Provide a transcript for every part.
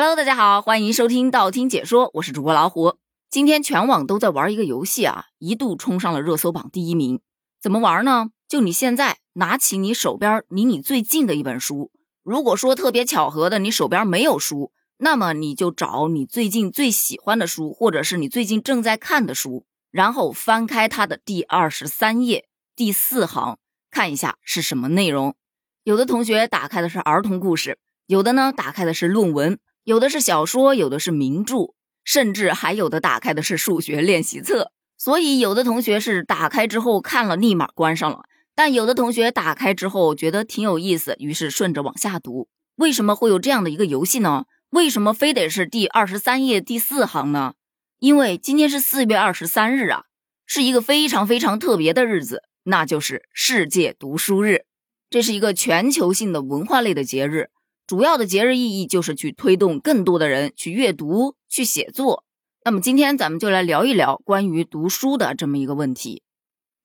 Hello， 大家好，欢迎收听道听解说，我是主播老虎。今天全网都在玩一个游戏啊，一度冲上了热搜榜第一名。怎么玩呢？就你现在拿起你手边离你最近的一本书，如果说特别巧合的你手边没有书，那么你就找你最近最喜欢的书，或者是你最近正在看的书，然后翻开它的第23页第4行，看一下是什么内容。有的同学打开的是儿童故事，有的呢打开的是论文，有的是小说，有的是名著，甚至还有的打开的是数学练习册。所以有的同学是打开之后看了立马关上了，但有的同学打开之后觉得挺有意思，于是顺着往下读。为什么会有这样的一个游戏呢？为什么非得是第23页第4行呢？因为今天是4月23日啊，是一个非常非常特别的日子，那就是世界读书日。这是一个全球性的文化类的节日，主要的节日意义就是去推动更多的人去阅读、去写作。那么今天咱们就来聊一聊关于读书的这么一个问题。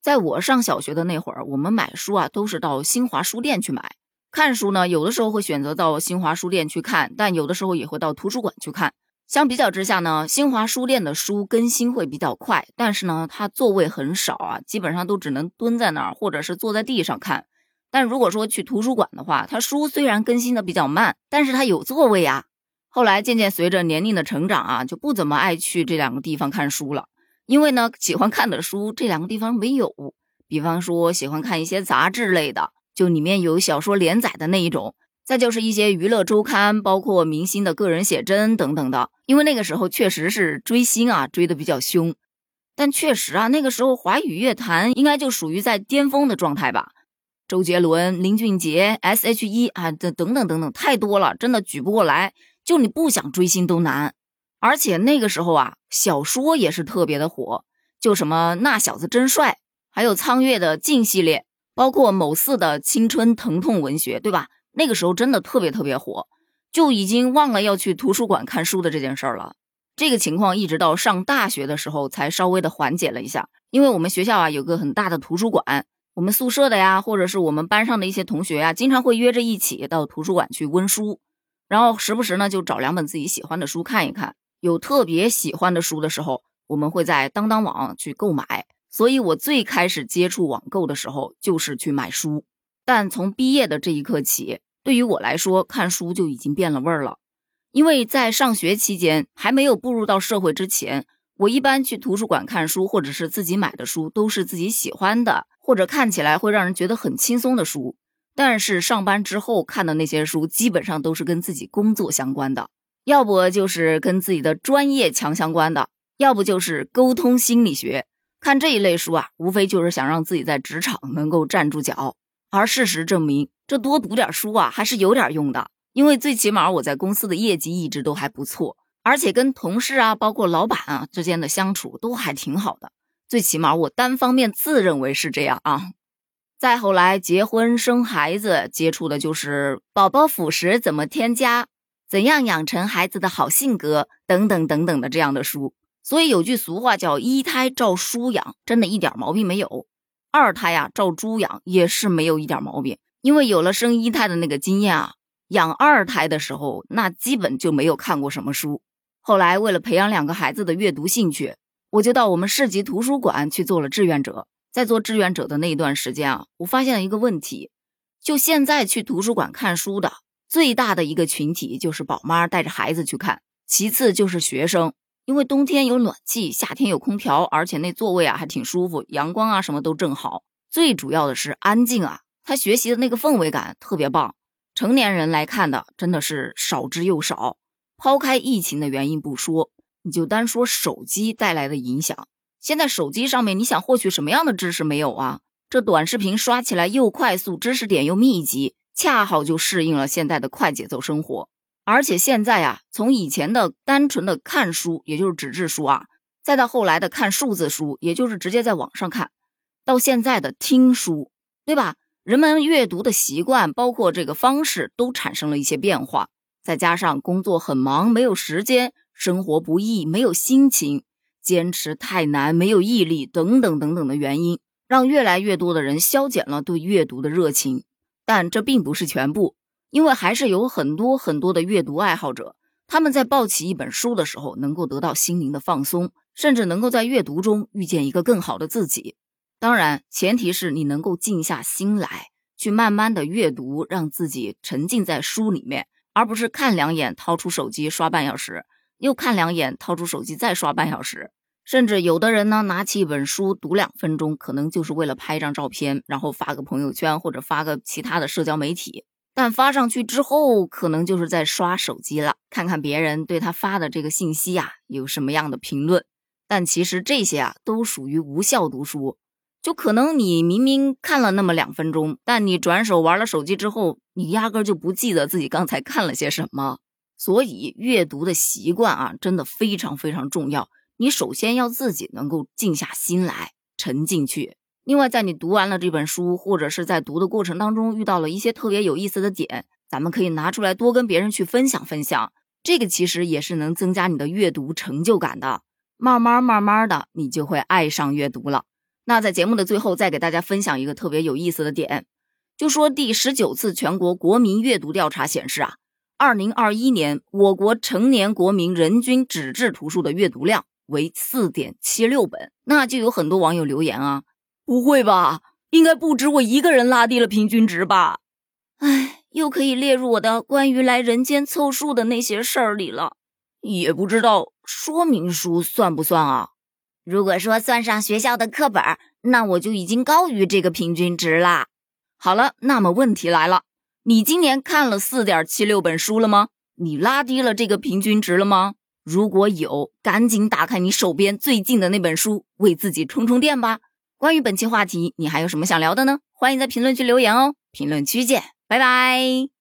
在我上小学的那会儿，我们买书啊都是到新华书店去买。看书呢，有的时候会选择到新华书店去看，但有的时候也会到图书馆去看。相比较之下呢，新华书店的书更新会比较快，但是呢，它座位很少啊，基本上都只能蹲在那儿或者是坐在地上看。但如果说去图书馆的话，它书虽然更新的比较慢，但是它有座位啊。后来渐渐随着年龄的成长啊，就不怎么爱去这两个地方看书了，因为呢，喜欢看的书这两个地方没有。比方说喜欢看一些杂志类的，就里面有小说连载的那一种，再就是一些娱乐周刊，包括明星的个人写真等等的。因为那个时候确实是追星啊，追得比较凶。但确实啊，那个时候华语乐坛应该就属于在巅峰的状态吧，周杰伦、林俊杰、S.H.E 啊，等等等等，太多了，真的举不过来，就你不想追星都难。而且那个时候啊，小说也是特别的火，就什么那小子真帅，还有苍月的静系列，包括某四的青春疼痛文学，对吧？那个时候真的特别特别火，就已经忘了要去图书馆看书的这件事儿了。这个情况一直到上大学的时候才稍微的缓解了一下，因为我们学校啊有个很大的图书馆，我们宿舍的呀，或者是我们班上的一些同学呀，经常会约着一起到图书馆去温书，然后时不时呢就找两本自己喜欢的书看一看。有特别喜欢的书的时候，我们会在当当网去购买。所以我最开始接触网购的时候就是去买书。但从毕业的这一刻起，对于我来说看书就已经变了味儿了。因为在上学期间还没有步入到社会之前，我一般去图书馆看书或者是自己买的书都是自己喜欢的，或者看起来会让人觉得很轻松的书。但是上班之后看的那些书基本上都是跟自己工作相关的，要不就是跟自己的专业强相关的，要不就是沟通心理学。看这一类书啊，无非就是想让自己在职场能够站住脚。而事实证明，这多读点书啊还是有点用的，因为最起码我在公司的业绩一直都还不错，而且跟同事啊包括老板啊之间的相处都还挺好的，最起码我单方面自认为是这样啊。再后来结婚生孩子，接触的就是宝宝辅食怎么添加，怎样养成孩子的好性格等等等等的这样的书。所以有句俗话叫一胎照书养，真的一点毛病没有。二胎啊照猪养也是没有一点毛病，因为有了生一胎的那个经验啊，养二胎的时候那基本就没有看过什么书。后来为了培养两个孩子的阅读兴趣，我就到我们市级图书馆去做了志愿者。在做志愿者的那一段时间啊，我发现了一个问题，就现在去图书馆看书的最大的一个群体就是宝妈带着孩子去看，其次就是学生。因为冬天有暖气，夏天有空调，而且那座位啊还挺舒服，阳光啊什么都正好。最主要的是安静啊，他学习的那个氛围感特别棒。成年人来看的真的是少之又少。抛开疫情的原因不说，你就单说手机带来的影响。现在手机上面你想获取什么样的知识没有啊？这短视频刷起来又快速，知识点又密集，恰好就适应了现在的快节奏生活。而且现在啊，从以前的单纯的看书，也就是纸质书啊，再到后来的看数字书，也就是直接在网上看，到现在的听书，对吧？人们阅读的习惯，包括这个方式，都产生了一些变化。再加上工作很忙，没有时间，生活不易，没有心情，坚持太难，没有毅力，等等等等的原因，让越来越多的人消减了对阅读的热情。但这并不是全部。因为还是有很多很多的阅读爱好者，他们在抱起一本书的时候能够得到心灵的放松，甚至能够在阅读中遇见一个更好的自己。当然，前提是你能够静下心来，去慢慢的阅读，让自己沉浸在书里面，而不是看两眼掏出手机刷半小时，又看两眼掏出手机再刷半小时。甚至有的人呢，拿起一本书读2分钟，可能就是为了拍一张照片，然后发个朋友圈或者发个其他的社交媒体。但发上去之后，可能就是在刷手机了，看看别人对他发的这个信息啊有什么样的评论。但其实这些啊都属于无效读书，就可能你明明看了那么2分钟，但你转手玩了手机之后，你压根就不记得自己刚才看了些什么。所以阅读的习惯啊真的非常非常重要，你首先要自己能够静下心来，沉进去。另外，在你读完了这本书，或者是在读的过程当中遇到了一些特别有意思的点，咱们可以拿出来多跟别人去分享分享，这个其实也是能增加你的阅读成就感的。慢慢的，你就会爱上阅读了。那在节目的最后，再给大家分享一个特别有意思的点，就说第19次全国国民阅读调查显示啊，2021年我国成年国民人均纸质图书的阅读量为 4.76 本。那就有很多网友留言啊，不会吧，应该不止我一个人拉低了平均值吧。唉，又可以列入我的关于来人间凑数的那些事儿里了。也不知道说明书算不算啊？如果说算上学校的课本，那我就已经高于这个平均值啦。好了，那么问题来了，你今年看了 4.76 本书了吗？你拉低了这个平均值了吗？如果有，赶紧打开你手边最近的那本书，为自己充充电吧。关于本期话题，你还有什么想聊的呢？欢迎在评论区留言哦，评论区见，拜拜。